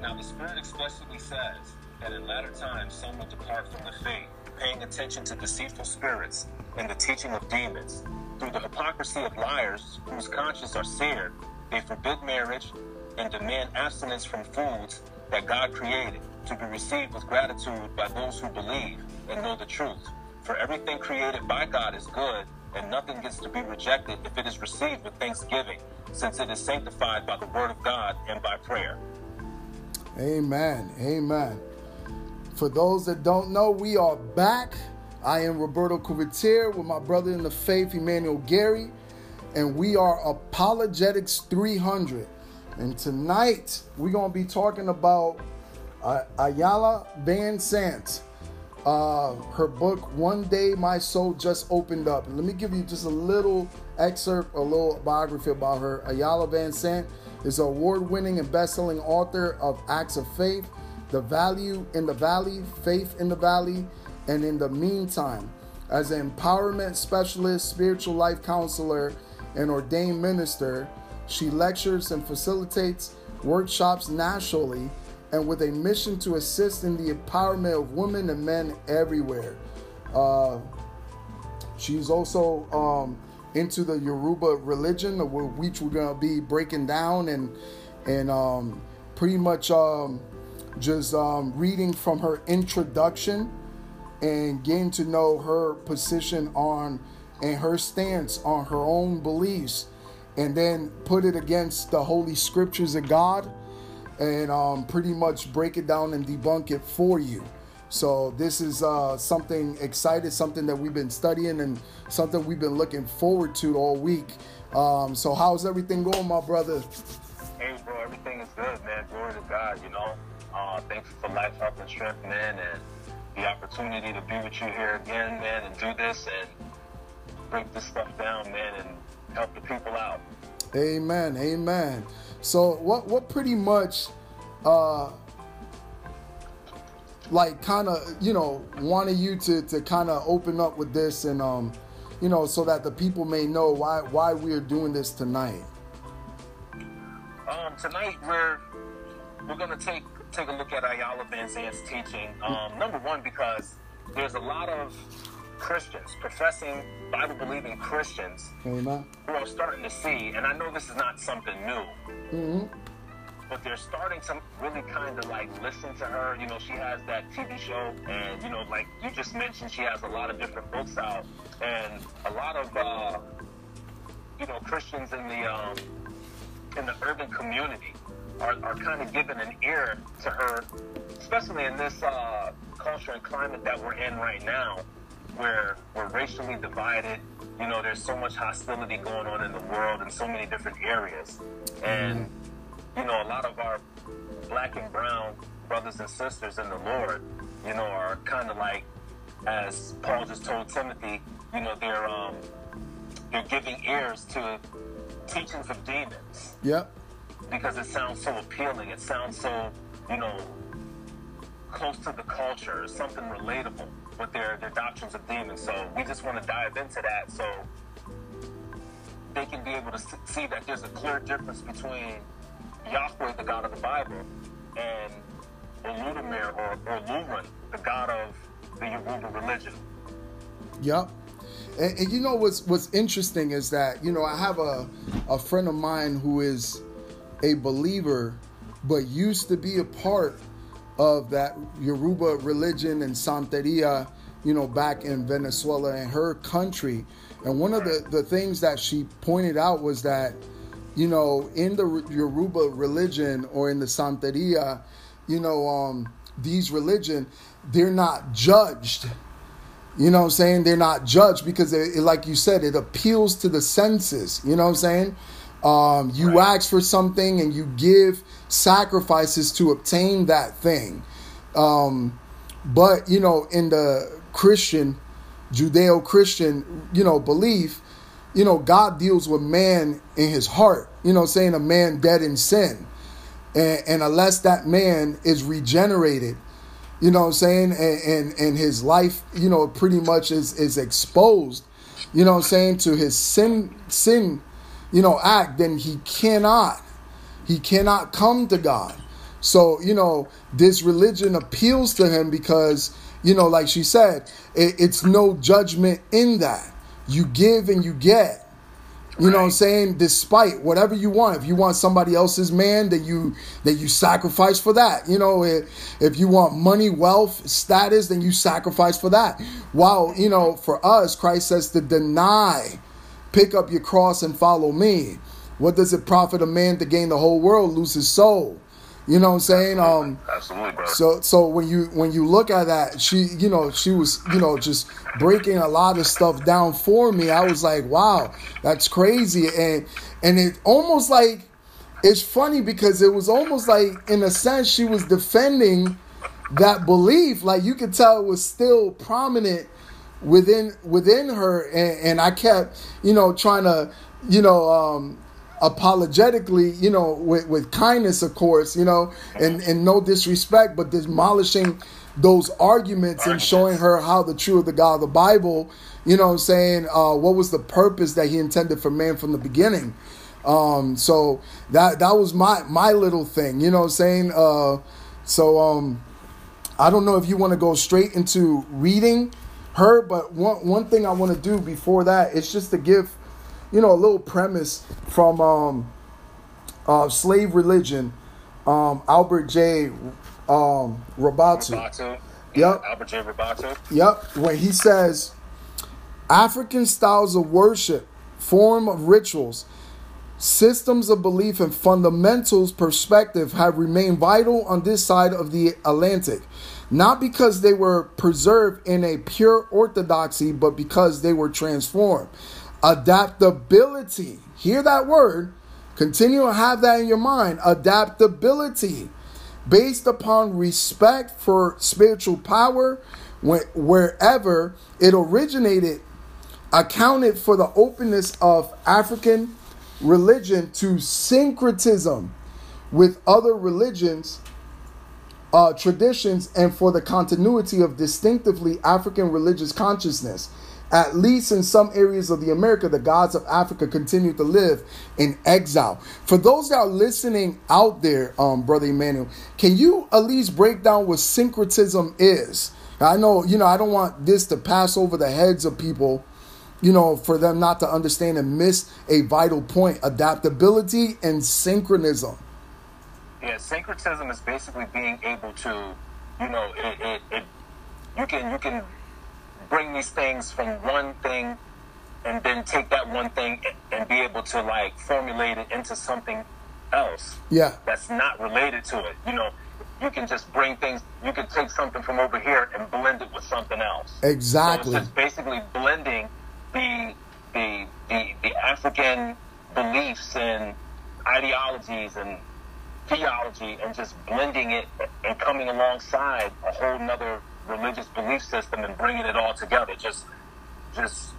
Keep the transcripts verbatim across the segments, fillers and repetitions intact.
Now the Spirit expressly says that in latter times some will depart from the faith, paying attention to deceitful spirits and the teaching of demons, through the hypocrisy of liars whose consciences are seared. They forbid marriage and demand abstinence from foods that God created, to be received with gratitude by those who believe and know the truth. For everything created by God is good, and nothing gets to be rejected if it is received with thanksgiving, since it is sanctified by the word of God and by prayer. Amen. Amen. For those that don't know, we are back. I am Roberto Cuvertier with my brother in the faith, Emmanuel Gary, and we are Apologetics three hundred. And tonight, we're going to be talking about uh, Iyanla Vanzant, uh, her book, One Day My Soul Just Opened Up. And let me give you just a little excerpt, a little biography about her. Iyanla Vanzant is an award-winning and best-selling author of Acts of Faith, The Value in the Valley, Faith in the Valley, and In the Meantime. As an empowerment specialist, spiritual life counselor, and ordained minister, she lectures and facilitates workshops nationally and with a mission to assist in the empowerment of women and men everywhere. Uh, she's also um, into the Yoruba religion, which we're going to be breaking down and and um, pretty much um, just um, reading from her introduction and getting to know her position on and her stance on her own beliefs, and then put it against the holy scriptures of God, and um, pretty much break it down and debunk it for you. So this is uh, something exciting, something that we've been studying and something we've been looking forward to all week. Um, so how's everything going, my brother? Hey, bro, everything is good, man. Glory to God, you know. Uh, thanks for life, health, and strength, man, and the opportunity to be with you here again, man, and do this and break this stuff down, man, and help the people out. Amen. Amen. So what what pretty much uh like kind of, you know, wanted you to to kind of open up with this, and um you know, so that the people may know why why we're doing this tonight. Um tonight we're we're gonna take take a look at Iyanla Vanzant's teaching. Um number one, because there's a lot of Christians, professing Bible-believing Christians, Amen. Who are starting to see, and I know this is not something new, mm-hmm. but they're starting to really kind of like listen to her. You know, she has that T V show, and you know, like you just mentioned, she has a lot of different books out, and a lot of uh, you know, Christians in the um, in the urban community are, are kind of giving an ear to her, especially in this uh, culture and climate that we're in right now, where we're racially divided. You know, there's so much hostility going on in the world in so many different areas. And, you know, a lot of our black and brown brothers and sisters in the Lord, you know, are kind of like, as Paul just told Timothy, you know, they're um, they're giving ears to teachings of demons. Yep. Because it sounds so appealing. It sounds so, you know, close to the culture, something relatable with their, their doctrines of demons. So we just want to dive into that so they can be able to see that there's a clear difference between Yahweh, the God of the Bible, and Oludumare or Alorun, the God of the Yoruba religion. Yep. And, and you know what's what's interesting is that, you know, I have a, a friend of mine who is a believer but used to be a part of that Yoruba religion and Santeria, you know, back in Venezuela and her country. And one of the, the things that she pointed out was that, you know, in the Yoruba religion or in the Santeria, you know, um, these religion, they're not judged. You know what I'm saying? They're not judged because, it, it, like you said, it appeals to the senses. You know what I'm saying? Um, you right. ask for something and you give sacrifices to obtain that thing. Um, but, you know, in the Christian, Judeo-Christian, you know, belief, you know, God deals with man in his heart, you know, saying a man dead in sin. And, and unless that man is regenerated, you know what I'm saying, and, and, and his life, you know, pretty much is, is exposed, you know what I'm saying, to his sin, sin, you know, act, then he cannot, he cannot come to God. So, you know, this religion appeals to him because, you know, like she said, it, it's no judgment in that. You give and you get. You right. know what I'm saying? Despite whatever you want. If you want somebody else's man, then you that you sacrifice for that. You know, if, if you want money, wealth, status, then you sacrifice for that. While, you know, for us, Christ says to deny, pick up your cross and follow me. What does it profit a man to gain the whole world, lose his soul? You know what I'm saying? Um, Absolutely, bro. So, so when you when you look at that, she, you know, she was, you know, just breaking a lot of stuff down for me. I was like, wow, that's crazy, and and it almost like it's funny because it was almost like in a sense she was defending that belief. Like you could tell it was still prominent within within her, and, and I kept, you know, trying to, you know. Um, apologetically, you know, with, with kindness, of course, you know, and, and no disrespect, but demolishing those arguments and showing her how the true of the God of the Bible, you know what I'm saying, uh, what was the purpose that he intended for man from the beginning. Um, so that that was my, my little thing, you know what I'm saying. Uh, so um, I don't know if you want to go straight into reading her, but one, one thing I want to do before that is just to give, you know, a little premise from um, uh, Slave Religion, um, Albert J. Um, Raboteau. Raboteau. Yep. Albert J. Raboteau. Yep. When he says, African styles of worship, form of rituals, systems of belief, and fundamentals perspective have remained vital on this side of the Atlantic, not because they were preserved in a pure orthodoxy, but because they were transformed. Adaptability. Hear that word. Continue to have that in your mind. Adaptability. Based upon respect for spiritual power, wherever it originated, accounted for the openness of African religion to syncretism with other religions, uh, traditions, and for the continuity of distinctively African religious consciousness. At least in some areas of the America, the gods of Africa continue to live in exile. For those that are listening out there, um, Brother Emmanuel, can you at least break down what syncretism is? Now, I know, you know, I don't want this to pass over the heads of people, you know, for them not to understand and miss a vital point, adaptability and synchronism. Yeah, syncretism is basically being able to, you know, it, it, it you can, you can, bring these things from one thing and then take that one thing and be able to like formulate it into something else yeah that's not related to it. You know, you can just bring things, you can take something from over here and blend it with something else. Exactly. So it's just basically blending the the the, the African beliefs and ideologies and theology and just blending it and coming alongside a whole nother religious belief system and bringing it all together. Just, just,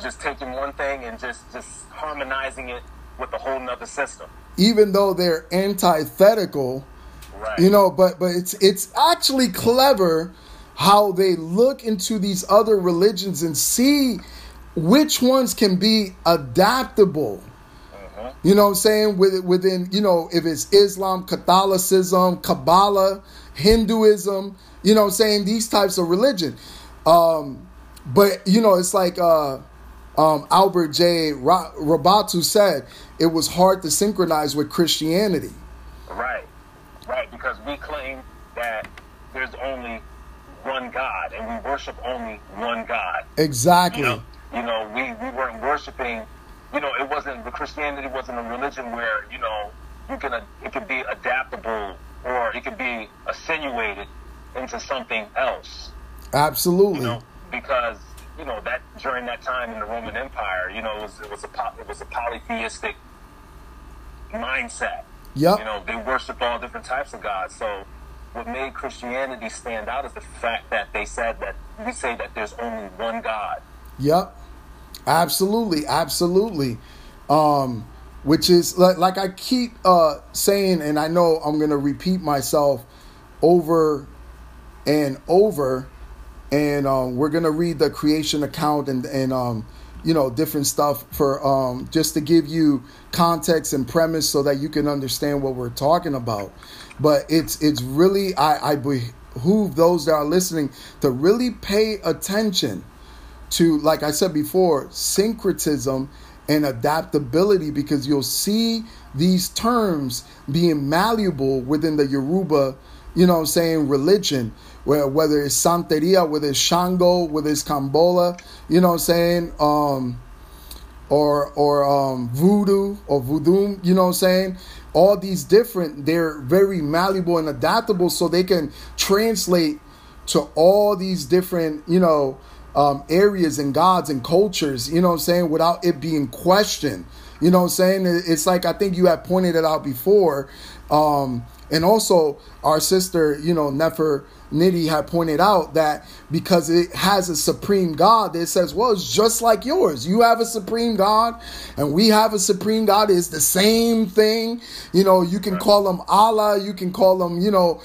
just taking one thing and just, just harmonizing it with a whole nother system. Even though they're antithetical, right. You know, but but it's it's actually clever how they look into these other religions and see which ones can be adaptable. Uh-huh. You know what I'm saying? With within, you know, if it's Islam, Catholicism, Kabbalah, Hinduism, you know what I'm saying, these types of religion. Um, but, you know, it's like uh, um, Albert J. Raboteau said, it was hard to synchronize with Christianity. Right, right, because we claim that there's only one God and we worship only one God. Exactly. You know, you know we, we weren't worshiping, you know, it wasn't, the Christianity wasn't a religion where, you know, you can it can be adaptable or it could be attenuated into something else. Absolutely. You know, because, you know, that during that time in the Roman Empire, you know, it was, it was, a, it was a polytheistic mindset. Yep. You know, they worshipped all different types of gods. So what made Christianity stand out is the fact that they said that, we say that there's only one God. Yep. Absolutely. Absolutely. Um... Which is, like, like I keep uh, saying, and I know I'm going to repeat myself over and over, and um, we're going to read the creation account and, and um, you know, different stuff for um, just to give you context and premise so that you can understand what we're talking about. But it's it's really, I, I behoove those that are listening to really pay attention to, like I said before, syncretism and adaptability, because you'll see these terms being malleable within the Yoruba, you know what I'm saying, religion, where whether it's Santeria, whether it's Shango, whether it's Cambola, you know what I'm saying, um, or or um, voodoo or voodoo, you know what I'm saying, all these different, they're very malleable and adaptable, so they can translate to all these different, you know, Um, areas and gods and cultures, you know what I'm saying, without it being questioned, you know what I'm saying? It's like, I think you had pointed it out before. Um, and also our sister, you know, Nefer Nitti had pointed out that because it has a supreme God, it says, well, it's just like yours. You have a supreme God and we have a supreme God. It's the same thing. You know, you can call him Allah. You can call him, you know,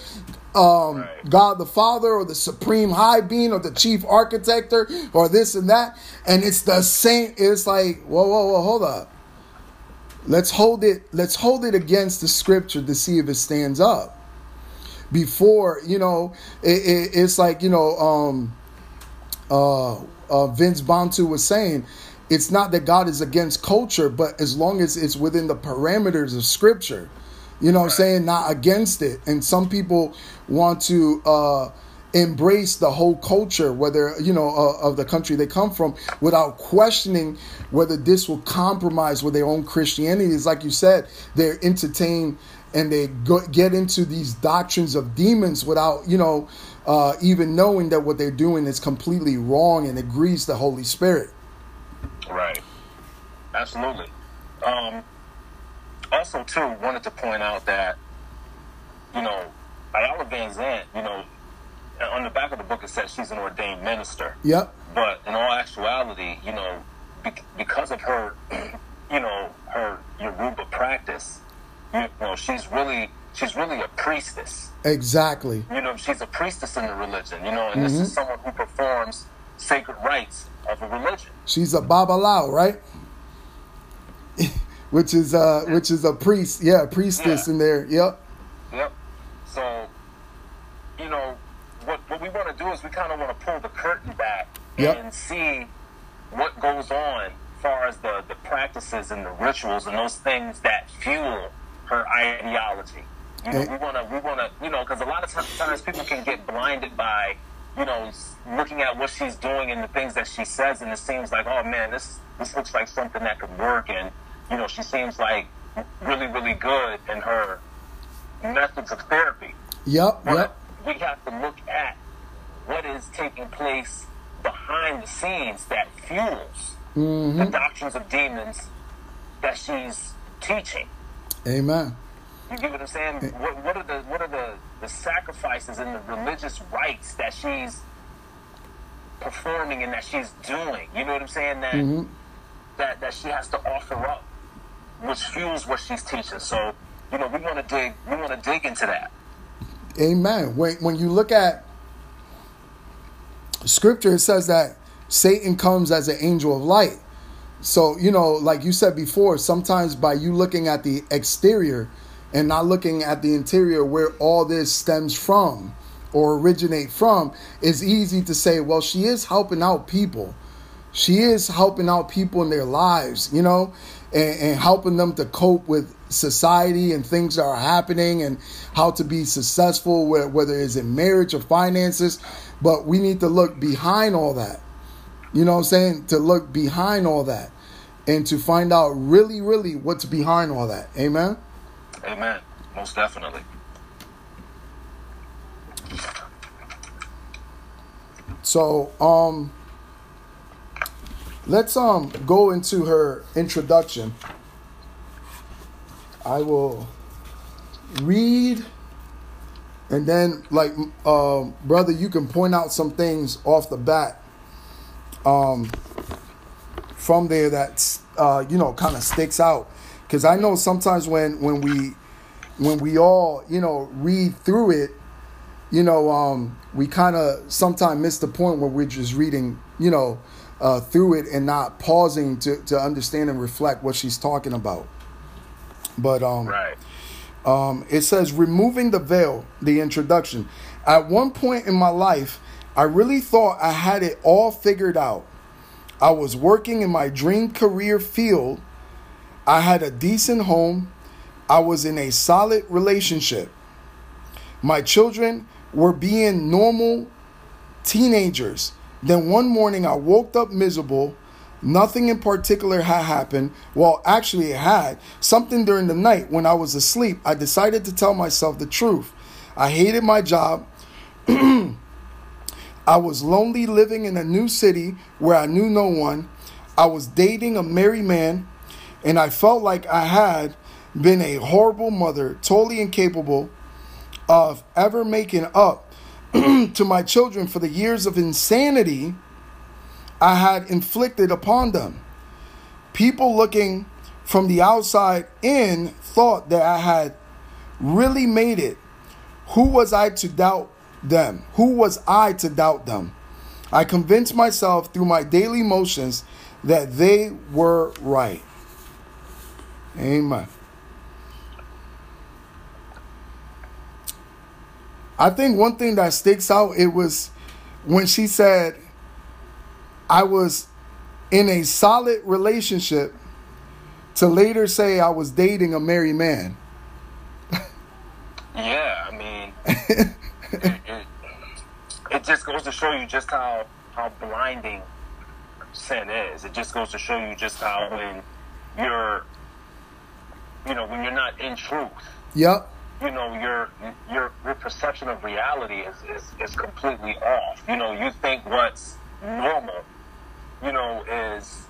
Um, right. God the Father, or the Supreme High Being, or the Chief Architect, or this and that, and it's the same. It's like, whoa, whoa, whoa, hold up. Let's hold it. Let's hold it against the Scripture to see if it stands up. Before, you know, it, it, it's like, you know, um, uh, uh, Vince Bantu was saying, it's not that God is against culture, but as long as it's within the parameters of Scripture. You know what I'm saying? Not against it. And some people want to uh, embrace the whole culture, whether, you know, uh, of the country they come from, without questioning whether this will compromise with their own Christianity. It's like you said, they're entertained and they go, get into these doctrines of demons without, you know, uh, even knowing that what they're doing is completely wrong and agrees the Holy Spirit. Right. Absolutely. Um Also, too, wanted to point out that, you know, Iyanla Vanzant, you know, on the back of the book it says she's an ordained minister. Yep. But in all actuality, you know, because of her, you know, her Yoruba practice, you know, she's really, she's really a priestess. Exactly. You know, she's a priestess in the religion, you know, and mm-hmm. this is someone who performs sacred rites of a religion. She's a Babalao, right? Which is uh, which is a priest, yeah, a priestess yeah. in there, yep. Yep. So, you know, what what we want to do is we kind of want to pull the curtain back yep. and see what goes on as far as the, the practices and the rituals and those things that fuel her ideology. You know, we want to, we want to, you know, because a lot of times people can get blinded by, you know, looking at what she's doing and the things that she says, and it seems like, oh man, this this looks like something that could work, and you know, she seems like really, really good in her methods of therapy. Yep, but yep. we have to look at what is taking place behind the scenes that fuels mm-hmm. the doctrines of demons that she's teaching. Amen. You get what I'm saying? Hey. What, what are the what are the, the sacrifices and the religious rites that she's performing and that she's doing? You know what I'm saying? That mm-hmm. that that she has to offer up, which fuels what she's teaching. So, you know, we want to dig, we want to dig into that. Amen. When when you look at Scripture, it says that Satan comes as an angel of light. So, you know, like you said before, sometimes by you looking at the exterior and not looking at the interior where all this stems from or originate from, it's easy to say, well, she is helping out people. She is helping out people in their lives, you know, and, and helping them to cope with society and things that are happening and how to be successful, whether it's in marriage or finances. But we need to look behind all that, you know what I'm saying, to look behind all that and to find out really, really what's behind all that. Amen? Amen. Most definitely. So, um... let's um go into her introduction. I will read, and then like uh, brother, you can point out some things off the bat um from there that uh you know kind of sticks out, because I know sometimes when when we when we all you know read through it, you know um we kind of sometimes miss the point where we're just reading you know. uh, through it and not pausing to, to understand and reflect what she's talking about. But um, right. um, it says, removing the veil, the introduction. At one point in my life, I really thought I had it all figured out. I was working in my dream career field. I had a decent home. I was in a solid relationship. My children were being normal teenagers. Then one morning I woke up miserable. Nothing in particular had happened. Well, actually it had. Something during the night when I was asleep, I decided to tell myself the truth. I hated my job. I was lonely living in a new city where I knew no one. I was dating a married man, and I felt like I had been a horrible mother, totally incapable of ever making up to my children for the years of insanity I had inflicted upon them. People looking from the outside in thought that I had really made it. Who was I to doubt them? Who was I to doubt them? I convinced myself through my daily motions that they were right. Amen. I think one thing that sticks out, it was when she said, I was in a solid relationship, to later say I was dating a married man. Yeah, I mean, it, it, it just goes to show you just how, how blinding sin is. It just goes to show you just how when you're, you know, when you're not in truth. Yep. You know, your your your perception of reality is, is, is completely off. You know, you think what's normal, you know, is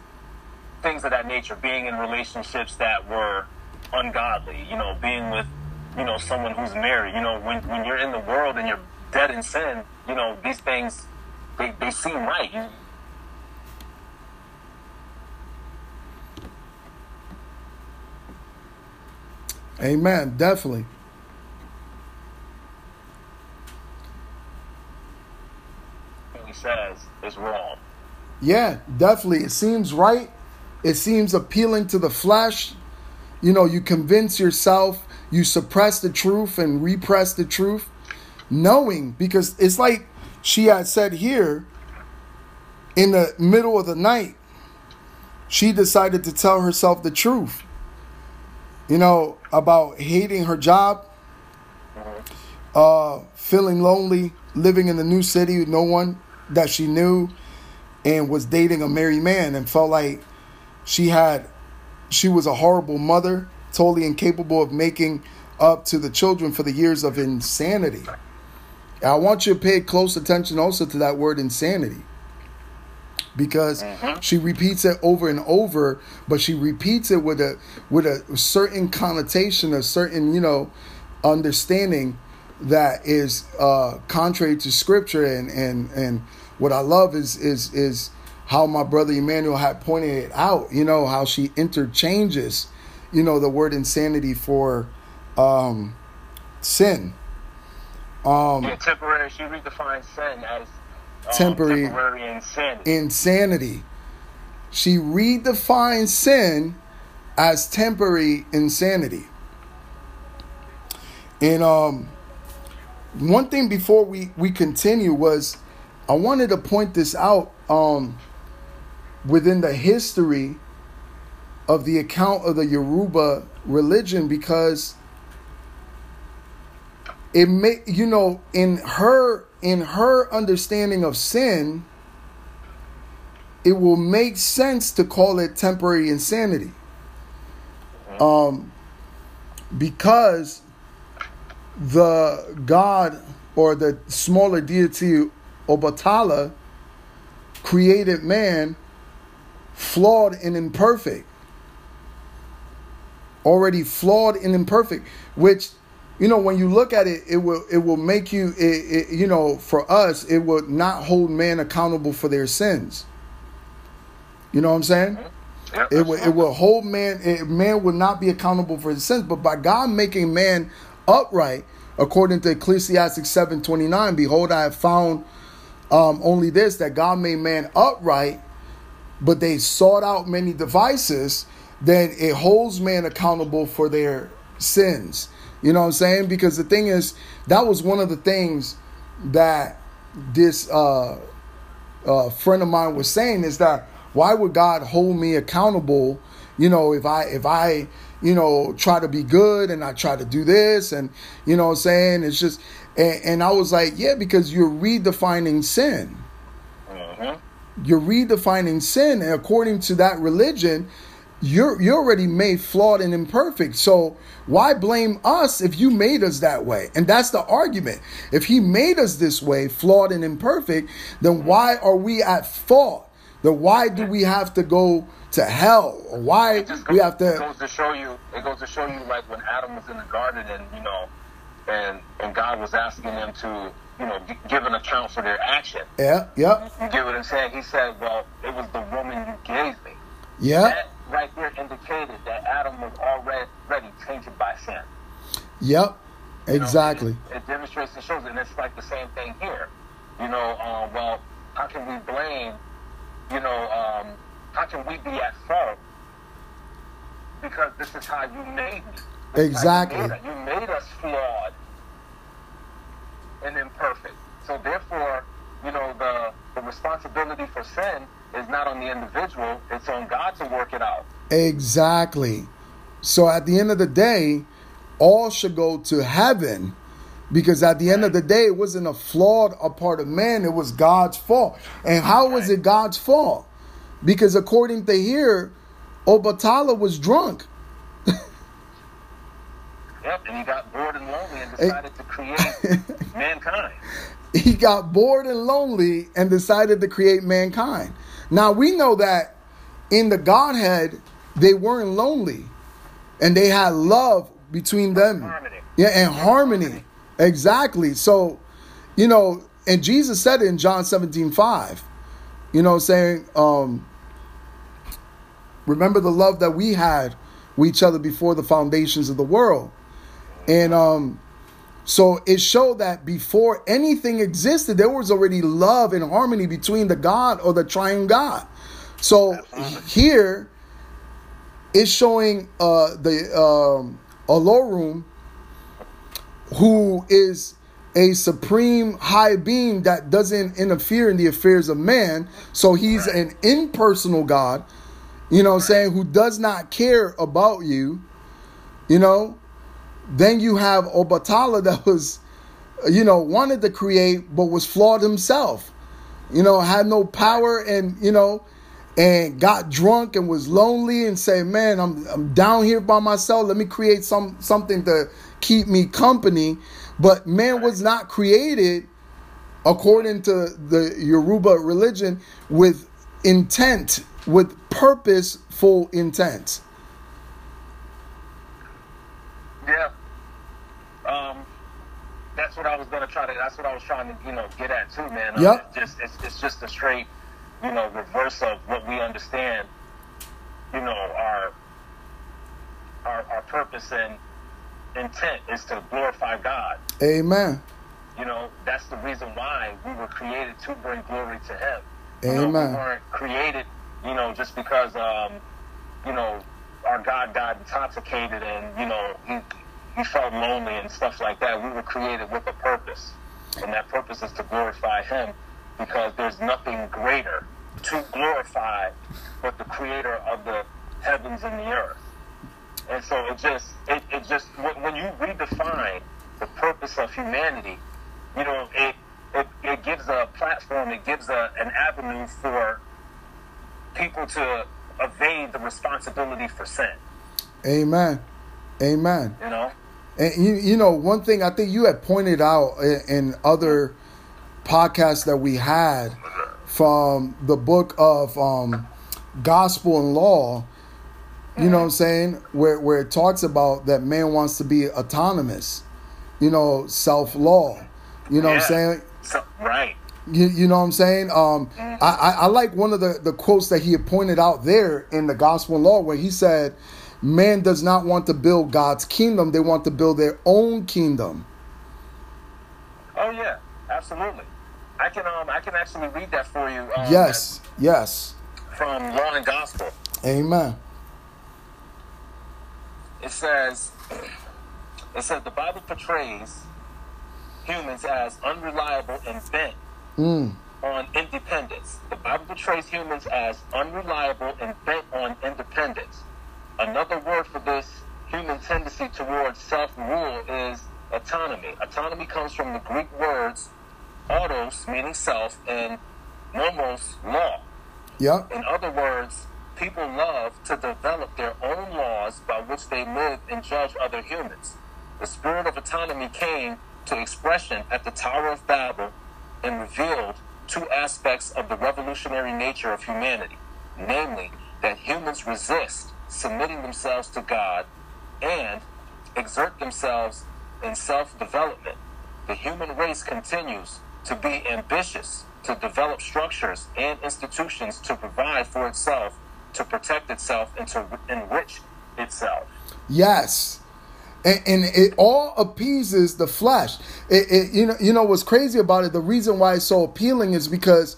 things of that nature, being in relationships that were ungodly, you know, being with, you know, someone who's married. You know, when, when you're in the world and you're dead in sin, you know, these things, they, they seem right. You, Amen, definitely. Says is wrong. Yeah, definitely. It seems right. It seems appealing to the flesh. You know, you convince yourself, you suppress the truth and repress the truth, knowing, because it's like she had said here, in the middle of the night, she decided to tell herself the truth, you know, about hating her job, uh, feeling lonely, living in the new city with no one that she knew, and was dating a married man, and felt like she had, she was a horrible mother, totally incapable of making up to the children for the years of insanity. I want you to pay close attention also to that word insanity, because mm-hmm. she repeats it over and over, but she repeats it with a with a certain connotation, a certain, you know, understanding that is uh, contrary to scripture. And, and and what I love is is is how my brother Emmanuel had pointed it out, you know, how she interchanges, you know, the word insanity for um, sin. Um, yeah, temporary, she redefines sin as um, temporary, temporary insanity. insanity. She redefines sin as temporary insanity. And, um, one thing before we, we continue was, I wanted to point this out um, within the history of the account of the Yoruba religion, because it may, you know, in her in her understanding of sin, it will make sense to call it temporary insanity, um, because the god or the smaller deity Obatala created man flawed and imperfect, already flawed and imperfect, which, you know, when you look at it, it will it will make you, it, it, you know, for us, it will not hold man accountable for their sins. You know what I'm saying? It will, it will hold man, it, man will not be accountable for his sins, but by God making man upright, according to Ecclesiastes seven twenty-nine, behold, I have found um, only this, that God made man upright, but they sought out many devices, then it holds man accountable for their sins. You know what I'm saying? Because the thing is, that was one of the things that this uh, uh, friend of mine was saying, is that why would God hold me accountable? You know, if I, if I, you know, try to be good and I try to do this, and you know what I'm saying? It's just, and, and I was like, yeah, because you're redefining sin. Uh-huh. You're redefining sin. And according to that religion, you're, you're already made flawed and imperfect. So why blame us if you made us that way? And that's the argument. If he made us this way, flawed and imperfect, then why are we at fault? Then why do we have to go to hell? Why it just goes, we have to? It goes to show you. It goes to show you, like when Adam was in the garden, and you know, and and God was asking them to, you know, give an account for their action. Yeah, yeah. You get what I'm saying? He said, "Well, it was the woman you gave me." Yeah. That right there indicated that Adam was already tainted by sin. Yep. Exactly. You know, it, it demonstrates and shows, and it's like the same thing here. You know, uh, well, how can we blame? You know, um, how can we be at fault? Because this is how you made me. This exactly. You made, you made us flawed and imperfect. So therefore, you know, the, the responsibility for sin is not on the individual. It's on God to work it out. Exactly. So at the end of the day, all should go to heaven. Because at the end of the day, it wasn't a flawed a part of man. It was God's fault. And how was it God's fault? Because according to here, Obatala was drunk. Yep, and he got bored and lonely and decided it, to create mankind. He got bored and lonely and decided to create mankind. Now, we know that in the Godhead, they weren't lonely. And they had love between them. Harmony. Yeah, and harmony. Exactly. So, you know, and Jesus said it in John seventeen five, you know, saying, um, remember the love that we had with each other before the foundations of the world. And um, so it showed that before anything existed, there was already love and harmony between the God or the triune God. So here it's showing uh, the um, Alorun, who is a supreme high being that doesn't interfere in the affairs of man. So he's an impersonal God, you know what I'm saying, who does not care about you, you know. Then you have Obatala that was, you know, wanted to create but was flawed himself, you know, had no power and, you know, and got drunk and was lonely and said, man, I'm I'm down here by myself. Let me create some something to keep me company. But man was not created, according to the Yoruba religion, with intent, with purposeful intent. Yeah, um, that's what I was gonna try to. That's what I was trying to, you know, get at too, man. Um, yep. It's just it's, it's just a straight, you know, reverse of what we understand. You know, our our, our purpose and intent is to glorify God. Amen. You know, that's the reason why we were created, to bring glory to Him. Amen. You know, we weren't created, you know, just because, um, you know, our God got intoxicated and, you know, he, he felt lonely and stuff like that. We were created with a purpose. And that purpose is to glorify Him, because there's nothing greater to glorify but the Creator of the heavens and the earth. And so it just, it, it just, when you redefine the purpose of humanity, you know, it it, it gives a platform, it gives a, an avenue for people to evade the responsibility for sin. Amen. Amen. You know? And you, you know, one thing I think you had pointed out in, in other podcasts that we had from the book of um, Gospel and Law, you know what I'm saying, where where it talks about that man wants to be autonomous, you know, self-law, you know yeah. what I'm saying? So, right. You, you know what I'm saying? Um, mm-hmm. I, I like one of the, the quotes that he had pointed out there in the Gospel and Law, where he said, man does not want to build God's kingdom. They want to build their own kingdom. Oh, yeah, absolutely. I can um I can actually read that for you. Um, yes, yes. from Law and Gospel. Amen. It says, it says the Bible portrays humans as unreliable and bent mm. on independence. The Bible portrays humans as unreliable and bent on independence. Another word for this human tendency towards self-rule is autonomy. Autonomy comes from the Greek words autos, meaning self, and nomos, law. Yep. In other words, people love to develop their own laws by which they live and judge other humans. The spirit of autonomy came to expression at the Tower of Babel and revealed two aspects of the revolutionary nature of humanity, namely that humans resist submitting themselves to God and exert themselves in self-development. The human race continues to be ambitious to develop structures and institutions to provide for itself, to protect itself, and to enrich itself. Yes. And, and it all appeases the flesh. It, it, you know, you know what's crazy about it? The reason why it's so appealing is because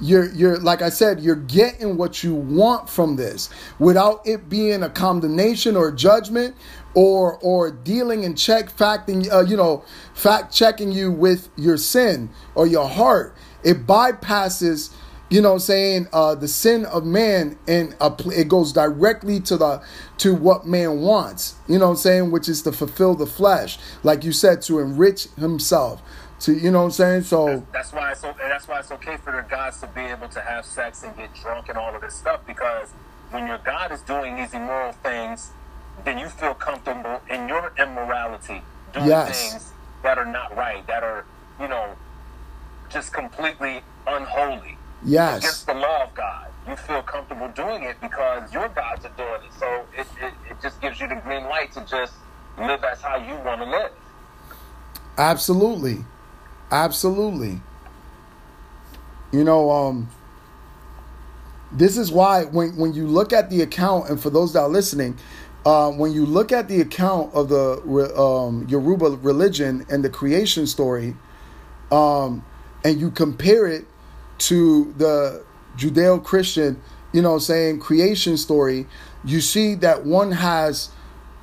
you're, you're, like I said, you're getting what you want from this without it being a condemnation or judgment, or or dealing and check facting, uh, you know, fact checking you with your sin or your heart. It bypasses, you know, what I'm saying, uh, the sin of man, and uh, it goes directly to the to what man wants. You know, what I'm saying, which is to fulfill the flesh, like you said, to enrich himself. To you know, what I'm saying. So that's, that's why it's so, that's why it's okay for the gods to be able to have sex and get drunk and all of this stuff, because when your God is doing these immoral things, then you feel comfortable in your immorality, doing yes. things that are not right, that are, you know, just completely unholy. Yes. Against the law of God. You feel comfortable doing it because your gods are doing it. So it, it, it just gives you the green light to just live as how you want to live. Absolutely. Absolutely. You know, um, this is why when, when you look at the account, and for those that are listening, Uh, when you look at the account of the um, Yoruba religion and the creation story, um, and you compare it to the Judeo-Christian, you know, saying creation story, you see that one has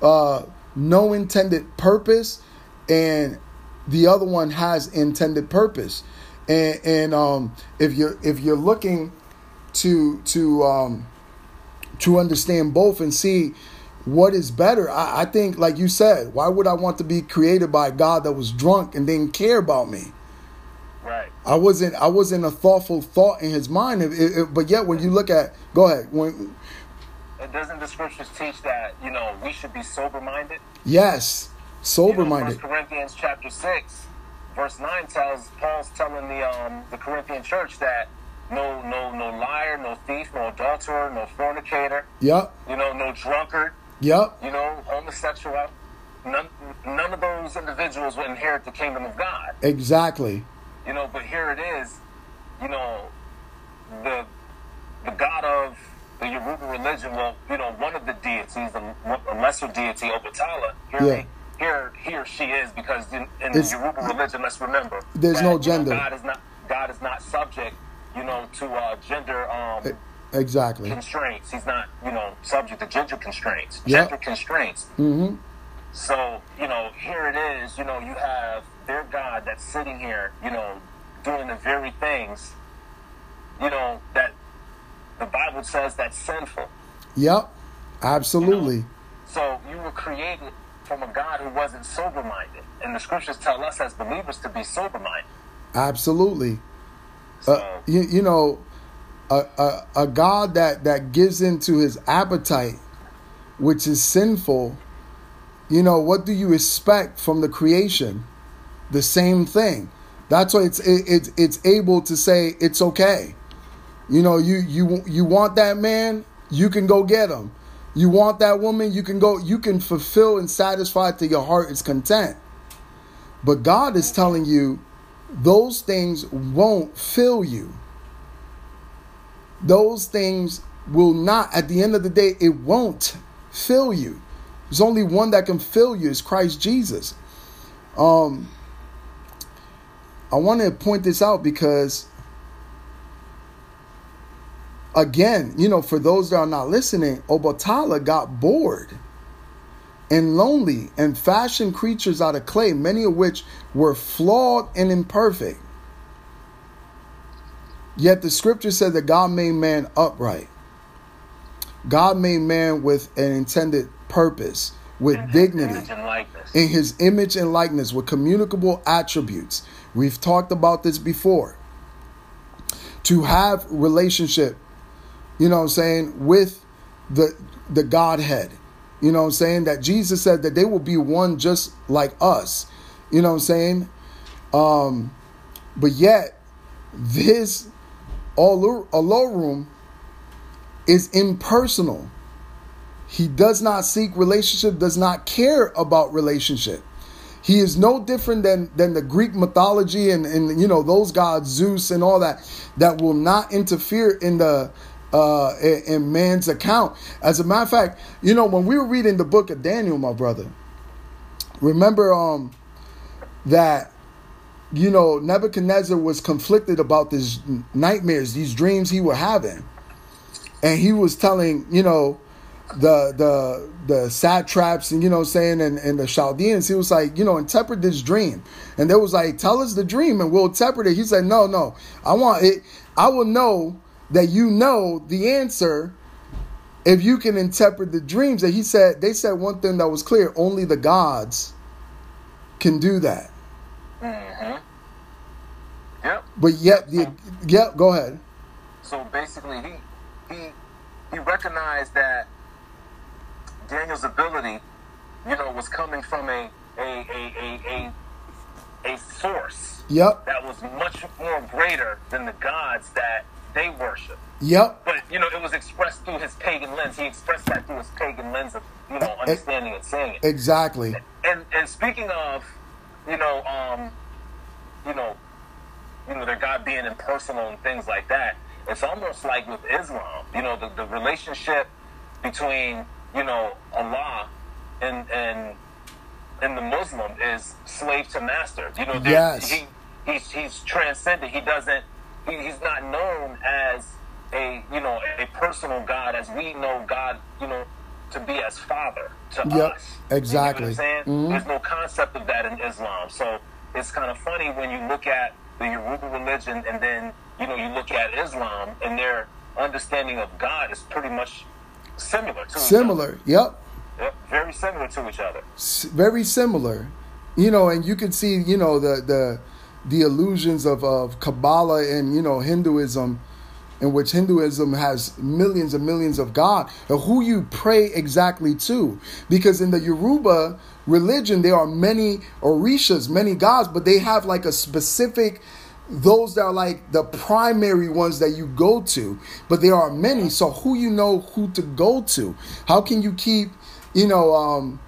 uh, no intended purpose, and the other one has intended purpose. And, and um, if you're if you're looking to to um, to understand both and see what is better? I, I think, like you said, why would I want to be created by a God that was drunk and didn't care about me? Right. I wasn't. I wasn't a thoughtful thought in his mind. It, it, but yet, when you look at, go ahead. When, and doesn't the scriptures teach that, you know, we should be sober-minded? Yes, sober-minded. You know, First Corinthians chapter six, verse nine tells Paul's telling the um the Corinthian church that. No, no, no liar, no thief, no adulterer, no fornicator. Yep. You know, no drunkard. Yep. You know, homosexual. None, none of those individuals will inherit the kingdom of God. Exactly. You know, but here it is. You know, the the God of the Yoruba religion will, you know, one of the deities, a, a lesser deity, Obatala. Here, yeah. he, here, he or she is, because in, in the Yoruba religion, let's remember, there's that, no gender. You know, God is not God is not subject. You know, to uh, gender um, exactly constraints. He's not, you know, subject to gender constraints. Yep. Gender constraints. Mm-hmm. So, you know, here it is. You know, you have their God that's sitting here, you know, doing the very things, you know, that the Bible says that's sinful. Yep, absolutely. You know? So you were created from a God who wasn't sober-minded, and the scriptures tell us as believers to be sober-minded. Absolutely. Uh, you, you know, a, a, a God that, that gives into his appetite, which is sinful, you know, what do you expect from the creation? The same thing. That's why it's it, it's it's able to say it's okay. You know, you you you want that man, you can go get him. You want that woman, you can go. You can fulfill and satisfy to your heart is content. But God is telling you, those things won't fill you. Those things will not, at the end of the day, it won't fill you. There's only one that can fill you, is Christ Jesus. Um, I want to point this out because again, you know, for those that are not listening, Obatala got bored and lonely and fashioned creatures out of clay, many of which were flawed and imperfect. Yet the scripture said that God made man upright. God made man with an intended purpose, with dignity, in his image and likeness, with communicable attributes. We've talked about this before. To have relationship, you know what I'm saying, with the the Godhead. You know what I'm saying? That Jesus said that they will be one just like us. You know what I'm saying? Um, but yet, this Alorun is impersonal. He does not seek relationship, does not care about relationship. He is no different than, than the Greek mythology and, and, you know, those gods, Zeus and all that, that will not interfere in the uh, in, in man's account. As a matter of fact, you know, when we were reading the book of Daniel, my brother, remember um, that, you know, Nebuchadnezzar was conflicted about these nightmares, these dreams he was having. And he was telling, you know, the the the satraps and, you know what I'm saying, and, and the Chaldeans, he was like, you know, interpret this dream. And they was like, tell us the dream and we'll interpret it. He said, no, no, I want it. I will know that you know the answer if you can interpret the dreams. And he said, they said one thing that was clear, only the gods can do that. Mm-hmm. Yep. But yet, the, yep, go ahead. So basically, he he he recognized that Daniel's ability, you know, was coming from a a a a, a, a source. Yep. That was much more greater than the gods that they worship. Yep. But you know, it was expressed through his pagan lens. He expressed that through his pagan lens of, you know, understanding and seeing it. Exactly. And and speaking of, you know, um, you know, you know, their God being impersonal and things like that. It's almost like with Islam, you know, the, the relationship between, you know, Allah and and and the Muslim is slave to master. You know, yes. he he's he's transcendent. He doesn't. He, he's not known as a, you know, a personal God as we know God, you know, to be as Father to yep, us. Exactly. You know what I'm saying? Mm-hmm. There's no concept of that in Islam. So it's kind of funny when you look at the Yoruba religion and then, you know, you look at Islam and their understanding of God is pretty much similar to similar, each other. Yep. Yep. Very similar to each other. S- very similar. You know, and you can see, you know, the the the illusions of, of Kabbalah and, you know, Hinduism, in which Hinduism has millions and millions of God, and who you pray exactly to. Because in the Yoruba religion, there are many orishas, many gods, but they have like a specific, those that are like the primary ones that you go to, but there are many. So who you know who to go to? How can you keep, you know, um,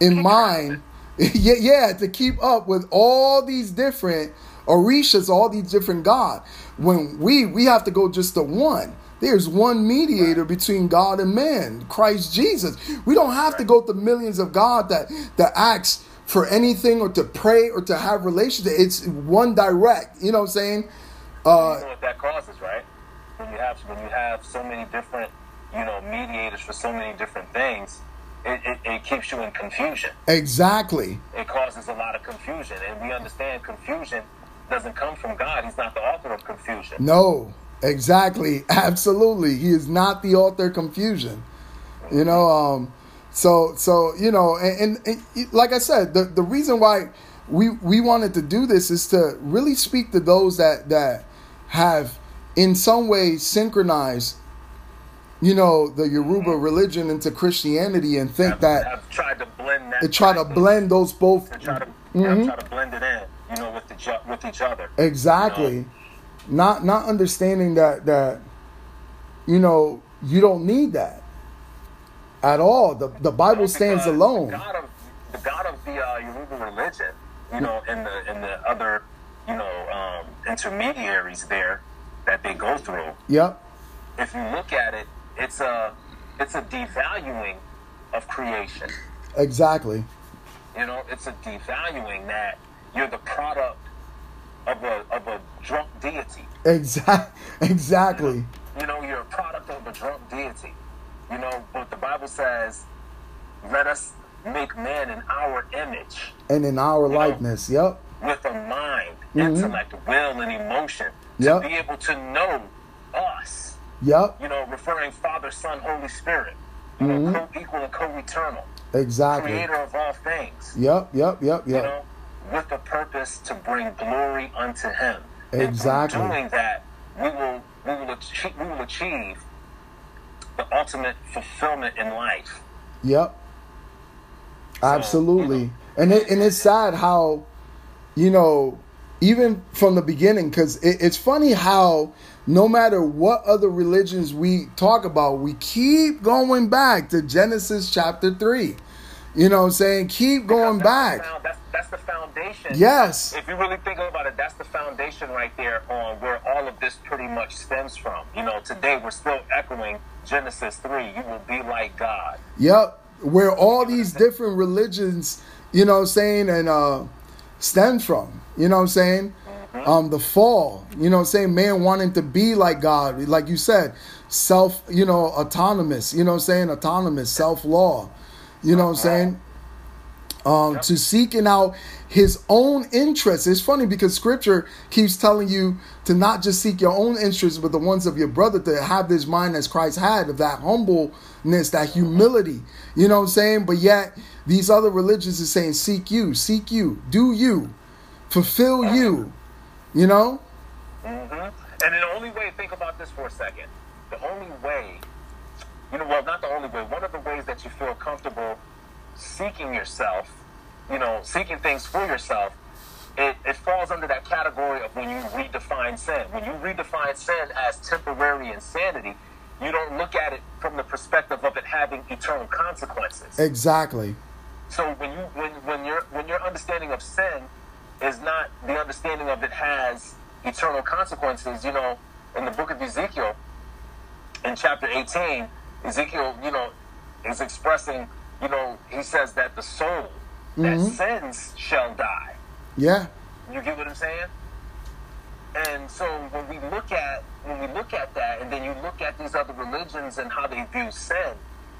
in mind, yeah, yeah, to keep up with all these different orishas, all these different gods. When we we have to go just to one. There's one mediator between God and man, Christ Jesus. We don't have to go to millions of God that that acts for anything or to pray or to have relationship. It's one direct. You know what I'm saying? Uh, you know what that causes, right? When you have when you have so many different, you know, mediators for so many different things. It, it, it keeps you in confusion. Exactly. It causes a lot of confusion, and we understand confusion doesn't come from God. He's not the author of confusion. No, exactly. Absolutely. He is not the author of confusion. You know, um, so, so you know, and, and, and like I said, the, the reason why we we wanted to do this is to really speak to those that, that have in some way synchronized, you know, the Yoruba religion into Christianity and think I've, that... I've tried to blend that. They try to blend those both... They try to, mm-hmm. yeah, try to blend it in. You know, with the with each other. Exactly, you know? not not understanding that that you know you don't need that at all. The the Bible stands the, alone. The God of the God of the uh, Yoruba religion, you know, and the and the other you know um, intermediaries there that they go through. Yep. If you look at it, it's a it's a devaluing of creation. Exactly. You know, it's a devaluing that. You're the product of a of a drunk deity. Exactly. Exactly. you know, you're a product of a drunk deity. You know, but the Bible says, let us make man in our image. And in our likeness, know, yep. With a mind, mm-hmm. intellect, will, and emotion. To yep. be able to know us. Yep. You know, referring Father, Son, Holy Spirit. You mm-hmm. know, co-equal and co-eternal. Exactly. Creator of all things. Yep, yep, yep, yep. You know, with a purpose to bring glory unto Him. Exactly. And doing that, we will, we will achieve, we will achieve the ultimate fulfillment in life. Yep. So, absolutely. You know. And it, and it's sad how, you know, even from the beginning, because it, it's funny how no matter what other religions we talk about, we keep going back to Genesis chapter three. You know what I'm saying? Keep going back. The found, that's, that's the foundation. Yes. If you really think about it, that's the foundation right there on where all of this pretty much stems from. You know, today we're still echoing Genesis three. You will be like God. Yep. Where all these different religions, you know what I'm saying, and uh, stem from. You know what I'm saying? Mm-hmm. Um, the fall. You know what I'm saying? Man wanting to be like God. Like you said, self, you know, autonomous. You know what I'm saying? Autonomous, self-law. You know what I'm saying? Um, yep. To seeking out his own interests. It's funny because scripture keeps telling you to not just seek your own interests, but the ones of your brother, to have this mind as Christ had, of that humbleness, that humility. You know what I'm saying? But yet these other religions are saying, seek you, seek you, do you, fulfill you, you know? Mm-hmm. And the only way, think about this for a second. The only way You know, well, not the only way. One of the ways that you feel comfortable seeking yourself, you know, seeking things for yourself, it, it falls under that category of when you redefine sin. When you redefine sin as temporary insanity, you don't look at it from the perspective of it having eternal consequences. Exactly. So when you when when your when your understanding of sin is not the understanding of it has eternal consequences, you know, in the book of Ezekiel, in chapter eighteen. Ezekiel, you know, is expressing, you know, he says that the soul that mm-hmm. sins shall die. Yeah. You get what I'm saying? And so when we look at when we look at that, and then you look at these other religions and how they view sin,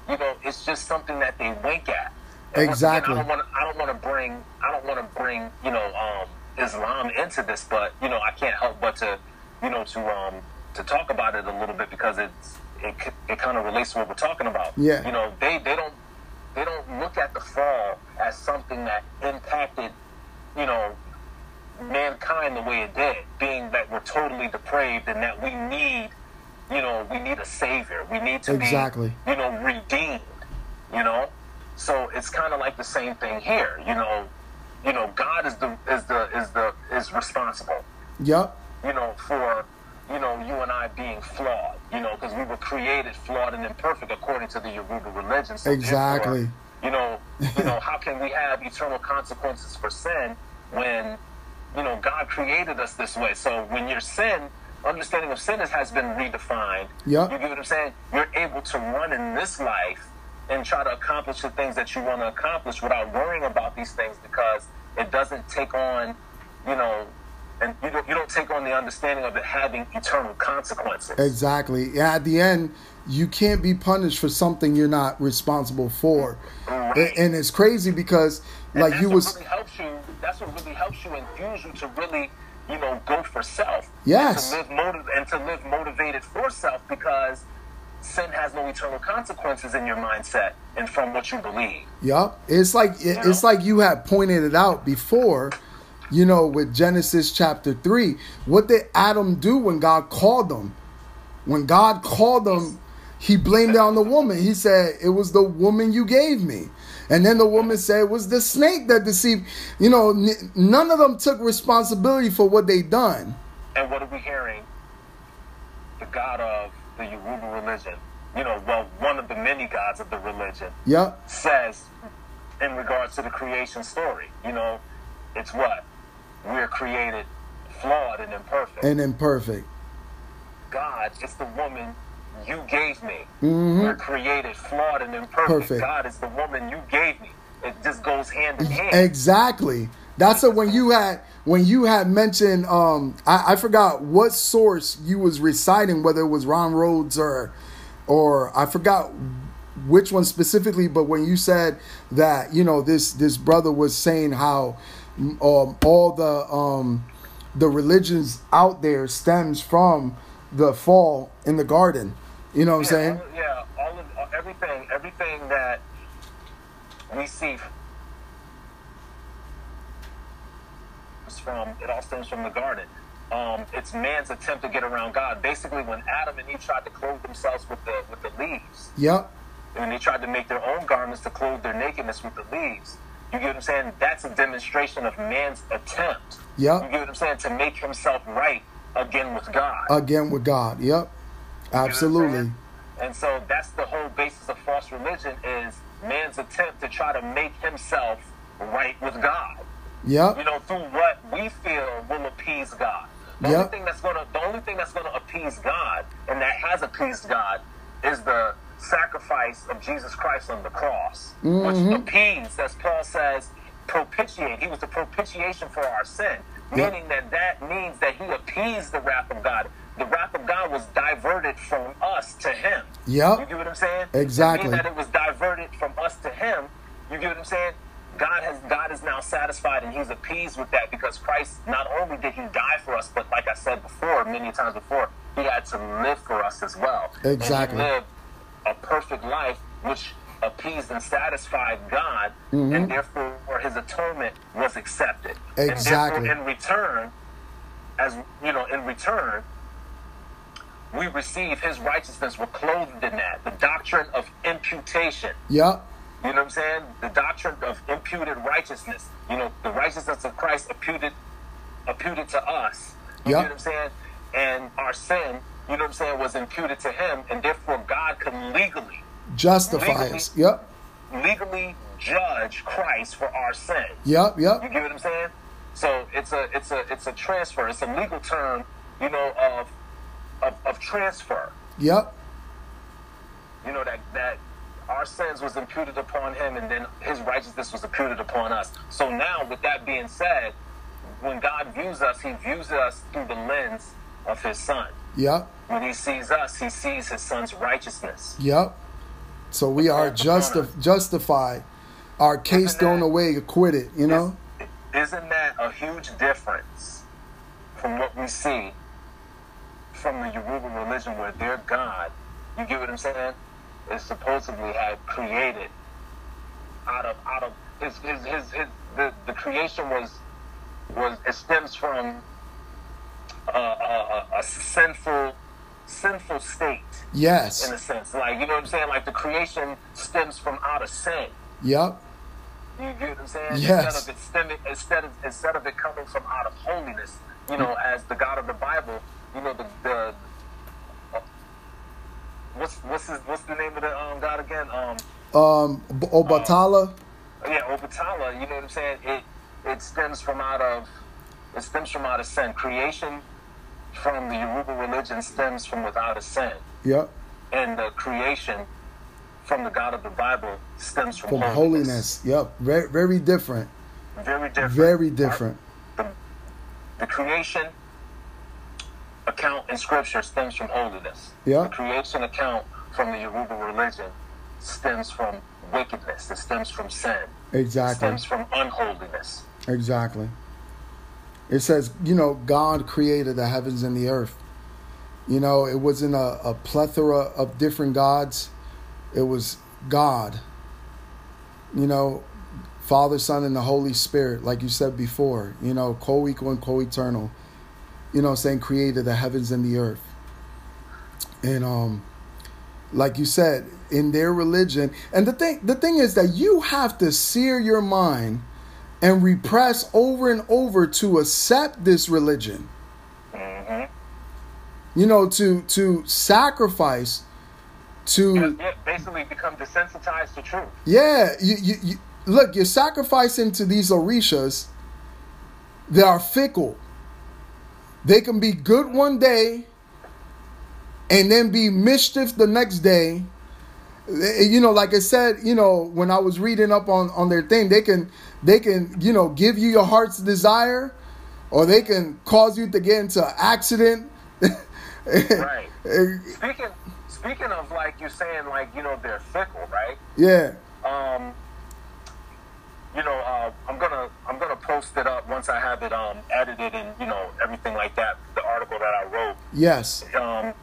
you know, it's just something that they wink at. And exactly. Once again, I don't want to bring I don't want to bring you know um, Islam into this, but you know I can't help but to you know to um, to talk about it a little bit because it's. It, it kind of relates to what we're talking about. Yeah. You know, they, they don't they don't look at the fall as something that impacted, you know, mankind the way it did, being that we're totally depraved and that we need, you know, we need a savior. We need to exactly. be, you know, redeemed, you know? So it's kind of like the same thing here, you know, you know, God is the is the is the is responsible. Yep. You know, for you know, you and I being flawed, you know, because we were created flawed and imperfect according to the Yoruba religion. So exactly. Therefore, you know, you know, how can we have eternal consequences for sin when, you know, God created us this way? So when your sin, understanding of sin has been redefined, yep. you get what I'm saying? You're able to run in this life and try to accomplish the things that you want to accomplish without worrying about these things because it doesn't take on, you know, and you don't, you don't take on the understanding of it having eternal consequences. Exactly. Yeah, at the end, you can't be punished for something you're not responsible for. Right. And, and it's crazy because, and like you was. Really helps you, that's what really helps you and fuels you to really, you know, go for self. Yes. And to live, motiv- and to live motivated for self because sin has no eternal consequences in your mindset and from what you believe. Yup. It's like it, you it's know? like you had pointed it out before. You know, with Genesis chapter three, what did Adam do when God called them? When God called them, he blamed it on the woman. He said, it was the woman you gave me. And then the woman said, it was the snake that deceived. You know, n- none of them took responsibility for what they done. And what are we hearing? The God of the Yoruba religion, you know, well, one of the many gods of the religion, yep. says in regards to the creation story, you know, it's what? We're created flawed and imperfect. And imperfect. God, it's the woman you gave me. Mm-hmm. We're created flawed and imperfect. Perfect. God is the woman you gave me. It just goes hand in hand. Exactly. That's a, when you had when you had mentioned, um, I, I forgot what source you was reciting, whether it was Ron Rhodes or, or I forgot which one specifically, but when you said that, you know, this, this brother was saying how um, all the um, the religions out there stems from the fall in the garden. You know what yeah, I'm saying? All, yeah, all of everything, everything that we see is from, it all stems from the garden. Um, it's man's attempt to get around God. Basically, when Adam and Eve tried to clothe themselves with the with the leaves. Yep. And they tried to make their own garments to clothe their nakedness with the leaves. You get what I'm saying? That's a demonstration of man's attempt. Yep. You get what I'm saying? To make himself right again with God. Again with God. Yep. Absolutely. And so that's the whole basis of false religion, is man's attempt to try to make himself right with God. Yeah. You know, through what we feel will appease God. The yep. only thing that's gonna the only thing that's gonna appease God, and that has appeased God, is the sacrifice of Jesus Christ on the cross. Mm-hmm. Which appeased, as Paul says, propitiate. He was the propitiation for our sin. Yep. Meaning that that means that he appeased the wrath of God. The wrath of God was diverted from us to him. Yep. You get what I'm saying? Exactly. That it was diverted from us to him. You get what I'm saying? God has God is now satisfied, and he's appeased with that, because Christ, not only did he die for us, but like I said before, many times before, he had to live for us as well. Exactly. And he lived a perfect life, which appeased and satisfied God, mm-hmm. and therefore his atonement was accepted. Exactly. And therefore, in return, as you know, in return, we receive his righteousness. We're clothed in that. The doctrine of imputation. Yeah. You know what I'm saying? The doctrine of imputed righteousness. You know, the righteousness of Christ imputed, imputed to us. You yep. know what I'm saying? And our sin, you know what I'm saying, was imputed to him, and therefore God can legally justify legally, us. Yep. Legally judge Christ for our sin. Yep. Yep. You get what I'm saying? So it's a it's a it's a transfer. It's a legal term. You know of. Of, of transfer. Yep. You know, that that our sins was imputed upon him, and then his righteousness was imputed upon us. So now, with that being said, when God views us, he views us through the lens of his son. Yep. When he sees us, he sees his son's righteousness. Yep. So we the are justi- justified. Our case isn't thrown that, away, acquitted, you know? Isn't that a huge difference from what we see from the Yoruba religion, where their God, you get what I'm saying, is supposedly had created out of out of his his his, his the, the creation was was it stems from uh, a, a sinful sinful state. Yes, in a sense, like you know what I'm saying, like the creation stems from out of sin. Yep. You get what I'm saying? Yes. Instead of it stemming, instead of instead of it coming from out of holiness, you know, mm. as the God of the Bible. You know the, the uh, what's what's his, what's the name of the um, god again? Um, um Obatala. Um, yeah, Obatala. You know what I'm saying? It it stems from out of it stems from out of sin. Creation from the Yoruba religion stems from without a sin. Yeah. And the creation from the God of the Bible stems from, from holiness. holiness. Yep. Very very different. Very different. Very different. Our, the, the creation account in scripture stems from holiness. Yeah. The creation account from the Yoruba religion stems from wickedness. It stems from sin. Exactly. It stems from unholiness. Exactly. It says, you know, God created the heavens and the earth. You know, it wasn't a, a plethora of different gods. It was God. You know, Father, Son, and the Holy Spirit, like you said before, you know, co-equal and co-eternal. You know what I'm saying, created the heavens and the earth. And um, like you said, in their religion, and the thing the thing is that you have to sear your mind and repress over and over to accept this religion. Mm-hmm. You know, to to sacrifice, to yeah, yeah, basically become desensitized to truth. Yeah, you, you, you look, you're sacrificing to these orishas that are fickle. They can be good one day and then be mischief the next day. You know, like I said, you know, when I was reading up on, on their thing, they can, they can, you know, give you your heart's desire or they can cause you to get into an accident. Right. Speaking speaking of, like, you're saying, like, you know, they're fickle, right? Yeah. Um. You know, uh, I'm gonna I'm gonna post it up once I have it um edited and, you know, everything like that. The article that I wrote. Yes. Um.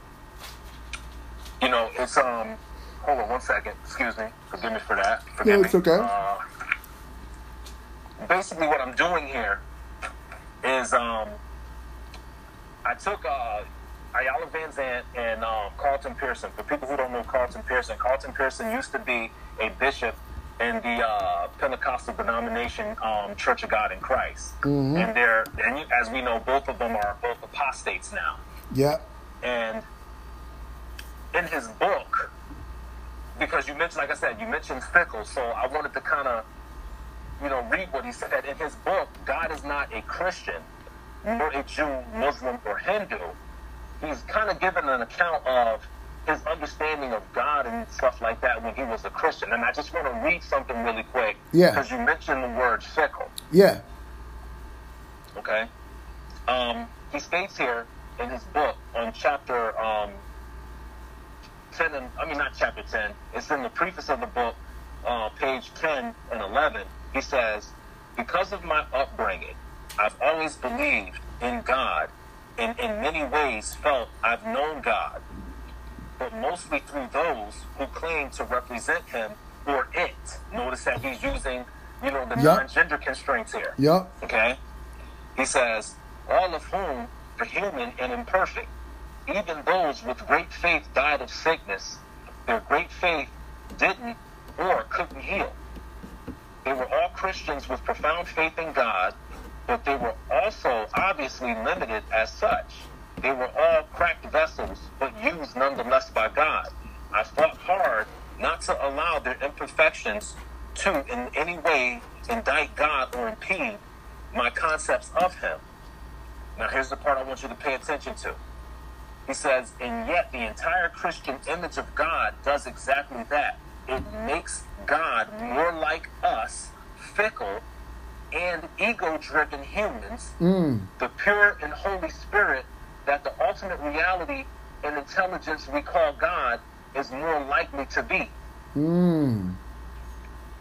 You know, it's um. Hold on one second. Excuse me. Forgive me for that. Forgive no, it's okay. Me. Uh, basically, what I'm doing here is um. I took uh. Iyanla Vanzant and um, Carlton Pearson. For people who don't know Carlton Pearson, Carlton Pearson used to be a bishop in the uh, Pentecostal denomination, um, Church of God in Christ. Mm-hmm. And they're, and as we know, both of them are both apostates now. Yeah. And in his book, because you mentioned, like I said, you mentioned fickle, so I wanted to kind of, you know, read what he said. In his book, God is not a Christian, nor a Jew, Muslim, or Hindu. He's kind of given an account of his understanding of God and stuff like that when he was a Christian. And I just want to read something really quick. Yeah. Because you mentioned the word fickle. Yeah. Okay. Um, he states here in his book on chapter um, ten, and, I mean, not chapter ten. It's in the preface of the book, uh, page ten and eleven. He says, because of my upbringing, I've always believed in God, and in many ways felt I've known God, but mostly through those who claim to represent him or it. Notice that he's using, you know, the yep. non-gender constraints here. Yep. Okay? He says, all of whom are human and imperfect. Even those with great faith died of sickness. Their great faith didn't or couldn't heal. They were all Christians with profound faith in God, but they were also obviously limited as such. They were all cracked vessels, but used nonetheless by God. I fought hard not to allow their imperfections to in any way indict God or impede my concepts of him. Now here's the part I want you to pay attention to. He says, and yet the entire Christian image of God does exactly that. It makes God more like us, fickle, and ego-driven humans, mm. the pure and Holy Spirit, that the ultimate reality and intelligence we call God is more likely to be. Mm.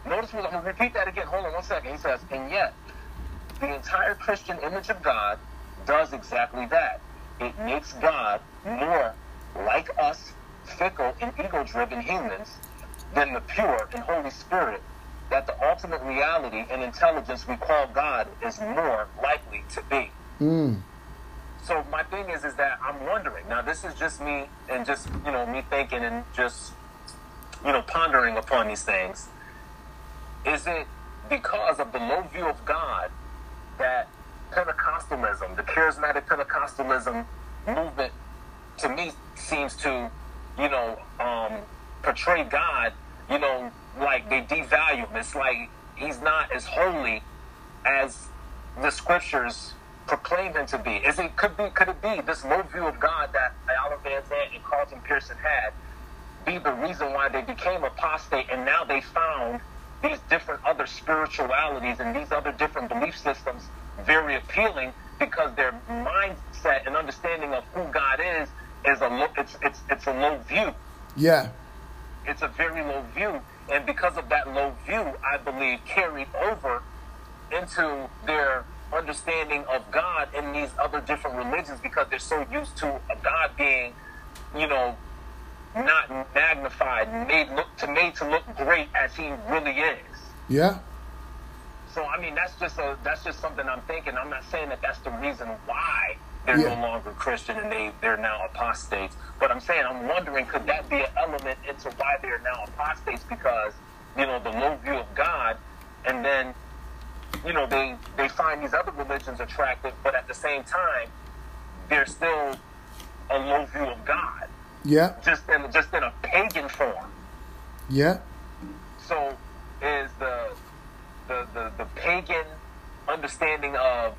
Notice, I'm going to repeat that again. Hold on one second. He says, and yet, the entire Christian image of God does exactly that. It makes God more like us, fickle and ego-driven humans, than the pure and Holy Spirit, that the ultimate reality and intelligence we call God is more likely to be. Mm. So my thing is, is that I'm wondering, now this is just me and just, you know, me thinking and just, you know, pondering upon these things. Is it because of the low view of God that Pentecostalism, the charismatic Pentecostalism movement, to me seems to, you know, um, portray God, you know, like they devalue him. It's like he's not as holy as the scriptures proclaim him to be. Is it could be could it be this low view of God that Iyanla Vanzant and Carlton Pearson had be the reason why they became apostate, and now they found these different other spiritualities and these other different belief systems very appealing, because their mindset and understanding of who God is is a low, it's it's it's a low view. Yeah. It's a very low view. And because of that low view, I believe, carried over into their understanding of God in these other different religions, because they're so used to a God being, you know, not magnified, made look to made to look great as he really is. Yeah. So I mean, that's just a that's just something I'm thinking. I'm not saying that that's the reason why they're yeah. no longer Christian and they they're now apostates. But I'm saying, I'm wondering, could that be an element into why they're now apostates? Because, you know, the low view of God, and then, you know, they, they find these other religions attractive, but at the same time, they're still a low view of God. Yeah. Just in, just in a pagan form. Yeah. So is the, the, the, the pagan understanding of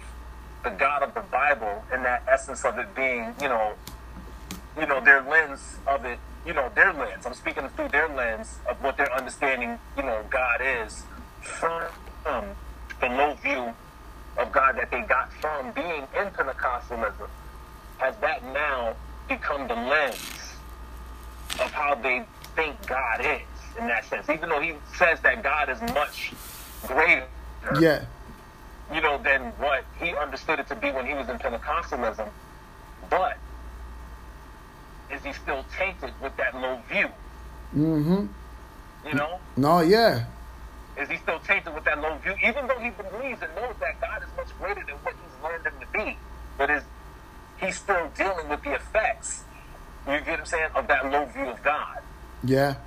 the God of the Bible, and that essence of it being, you know, you know, their lens of it, you know, their lens. I'm speaking through their lens of what their understanding, you know, God is from um, the low view of God that they got from being in Pentecostalism, has that now become the lens of how they think God is in that sense. Even though he says that God is much greater, yeah, you know, than what he understood it to be when he was in Pentecostalism, but is he still tainted with that low view? Mm-hmm. You know? No, yeah. Is he still tainted with that low view? Even though he believes and knows that God is much greater than what he's learned him to be, but is he still dealing with the effects, you get what I'm saying, of that low view of God? Yeah.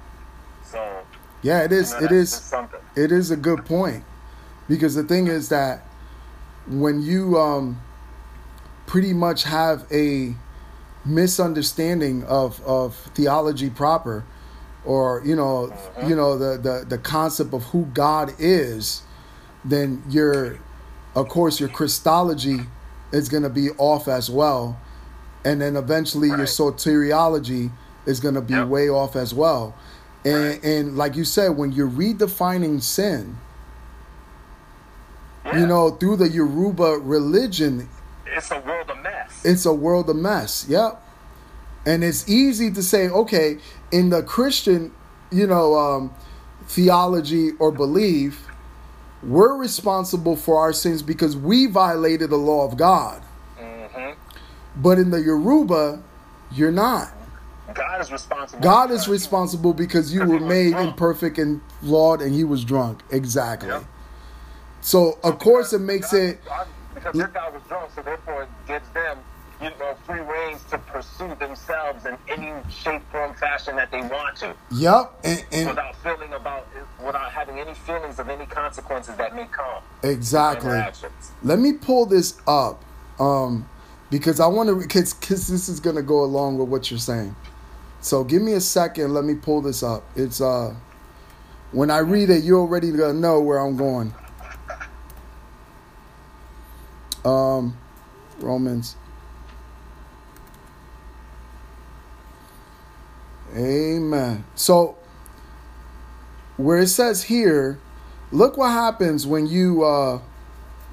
So, yeah, it is. You know, it is. It is a good point, because the thing is that when you um, pretty much have a misunderstanding of, of theology proper, or you know, mm-hmm. you know the, the, the concept of who God is, then your, of course, your Christology is going to be off as well, and then eventually right. your soteriology is going to be yep. way off as well, and right. and like you said, when you're redefining sin, yeah. you know, through the Yoruba religion, it's a world of mess. It's a world of mess. Yep. And it's easy to say, okay, in the Christian, you know, um, theology or belief, we're responsible for our sins because we violated the law of God. Mm-hmm. But in the Yoruba, you're not. God is responsible. God is responsible because you were made imperfect and flawed, and he was drunk. Exactly. Yep. So, of course, it makes God, it... God, because their God was drunk, so therefore it gives them, you know, free ways to pursue themselves in any shape, form, fashion that they want to. Yep. And, and without feeling about, without having any feelings of any consequences that may come. Exactly. Let me pull this up, um, because I want to, because this is going to go along with what you're saying. So give me a second. Let me pull this up. It's uh, when I read it, you're already going to know where I'm going. Um, Romans. Amen. So, where it says here, look what happens when you uh,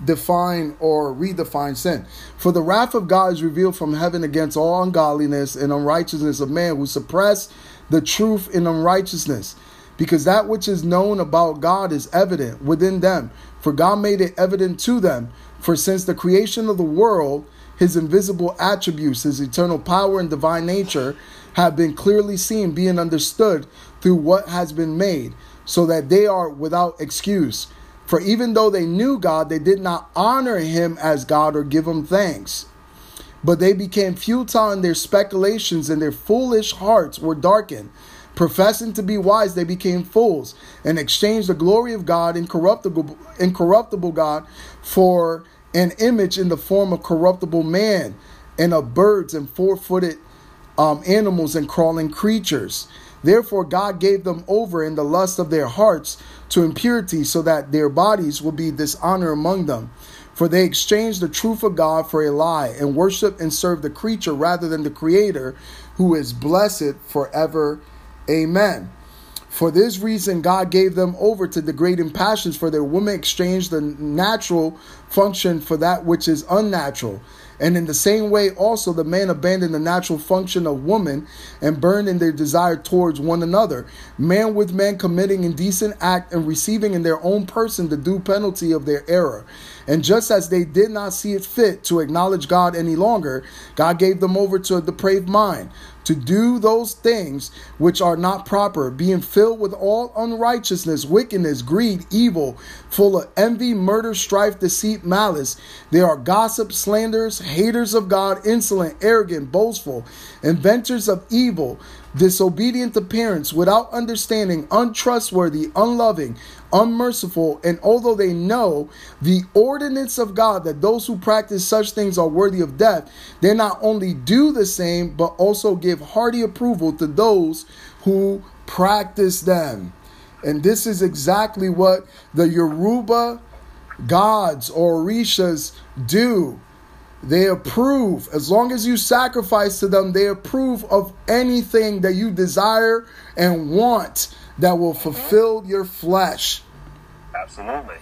define or redefine sin. For the wrath of God is revealed from heaven against all ungodliness and unrighteousness of man who suppress the truth in unrighteousness, because that which is known about God is evident within them, for God made it evident to them. For since the creation of the world, his invisible attributes, his eternal power and divine nature, have been clearly seen, being understood through what has been made, so that they are without excuse. For even though they knew God, they did not honor him as God or give him thanks. But they became futile in their speculations, and their foolish hearts were darkened. Professing to be wise, they became fools, and exchanged the glory of God, incorruptible, incorruptible God, for an image in the form of corruptible man, and of birds and four-footed Um, animals and crawling creatures. Therefore God gave them over in the lust of their hearts to impurity, so that their bodies will be dishonor among them. For they exchanged the truth of God for a lie, and worship and serve the creature rather than the Creator, who is blessed forever. Amen. For this reason God gave them over to degrading passions, for their women exchanged the natural function for that which is unnatural. And in the same way also the man abandoned the natural function of woman, and burned in their desire towards one another, man with man, committing indecent act and receiving in their own person the due penalty of their error. And just as they did not see it fit to acknowledge God any longer, God gave them over to a depraved mind, to do those things which are not proper, being filled with all unrighteousness, wickedness, greed, evil, full of envy, murder, strife, deceit, malice. They are gossips, slanderers, haters of God, insolent, arrogant, boastful, inventors of evil, disobedient to parents, without understanding, untrustworthy, unloving, unmerciful. And although they know the ordinance of God, that those who practice such things are worthy of death, they not only do the same, but also give hearty approval to those who practice them. And this is exactly what the Yoruba gods or orishas do. They approve. As long as you sacrifice to them, they approve of anything that you desire and want that will fulfill your flesh. Absolutely.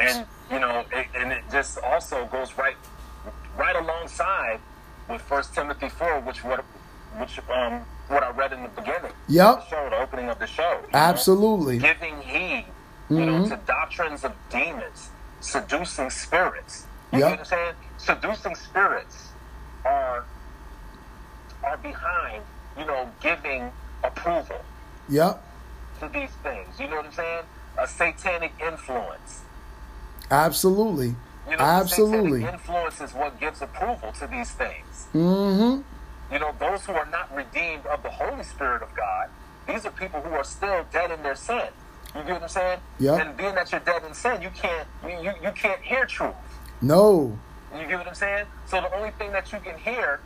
And, you know, it, and it just this also goes right right alongside with First Timothy four, which what which um what I read in the beginning. Yep. The, show, the opening of the show. Absolutely. Know? Giving heed, mm-hmm. you know, to doctrines of demons, seducing spirits. You yep. know what I'm saying? Seducing spirits are are behind, you know, giving approval. Yep. To these things. You know what I'm saying? A satanic influence. Absolutely. You know, absolutely. Satanic influence is what gives approval to these things. Mm-hmm. You know, those who are not redeemed of the Holy Spirit of God, these are people who are still dead in their sin. You get what I'm saying? Yeah. And being that you're dead in sin, you can't you, you, you can't hear truth. No. You get what I'm saying? So the only thing that you can hear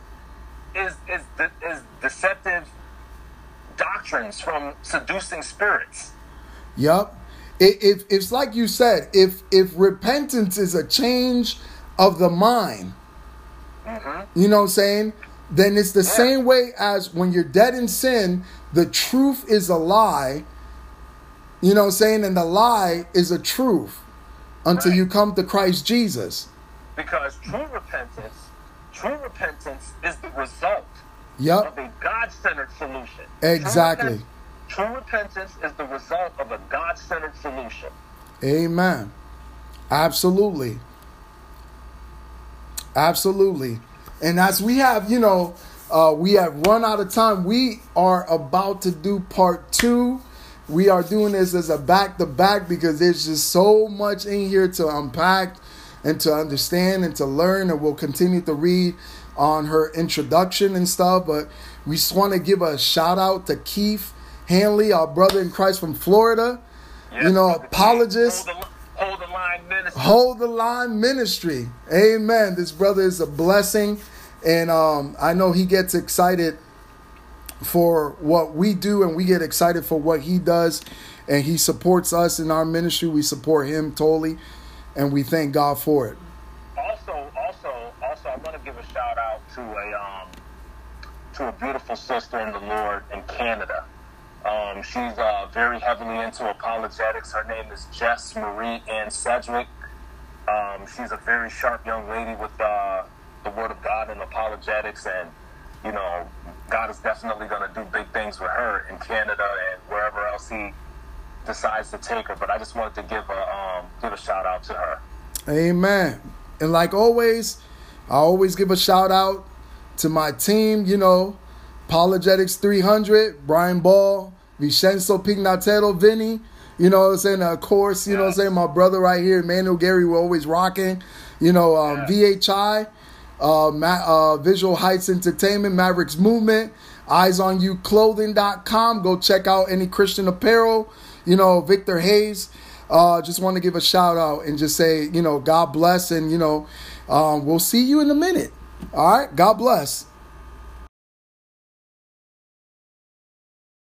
is is de- is deceptive doctrines from seducing spirits. Yep. If, if it's like you said, if if repentance is a change of the mind, mm-hmm. you know what I'm saying? Then it's the yeah. same way as when you're dead in sin, the truth is a lie, you know what I'm saying? And the lie is a truth until right. you come to Christ Jesus. Because true repentance, true repentance is the result yep. of a God-centered solution. Exactly. True repentance is the result of a God-centered solution. Amen. Absolutely. Absolutely. And as we have, you know, uh, we have run out of time. We are about to do part two. We are doing this as a back-to-back because there's just so much in here to unpack and to understand and to learn. And we'll continue to read on her introduction and stuff. But we just want to give a shout-out to Keith Hanley, our brother in Christ from Florida. Yes, you know, apologist. Hold the Line Ministry. Hold the Line Ministry. Amen. This brother is a blessing. And um, I know he gets excited for what we do, and we get excited for what he does. And he supports us in our ministry. We support him totally. And we thank God for it. Also, also, also, I want to give a shout out to a, um, to a beautiful sister in the Lord in Canada. Um, she's uh, very heavily into apologetics. Her name is Jess Marie Ann Cedric. Um, she's a very sharp young lady with uh, the Word of God and apologetics. And, you know, God is definitely going to do big things with her in Canada and wherever else he decides to take her. But I just wanted to give a, um, give a shout out to her. Amen. And like always, I always give a shout out to my team, you know, Apologetics three hundred, Brian Ball, Vicenzo Pignatero, Vinny, you know what I'm saying? Of course, you yes. know what I'm saying? My brother right here, Emmanuel Gary, we're always rocking. You know, um, yes. V H I, uh, Ma- uh, Visual Heights Entertainment, Mavericks Movement, Eyes On You Clothing dot com. Go check out any Christian apparel. You know, Victor Hayes. Uh, just want to give a shout out and just say, you know, God bless. And, you know, um, we'll see you in a minute. All right? God bless.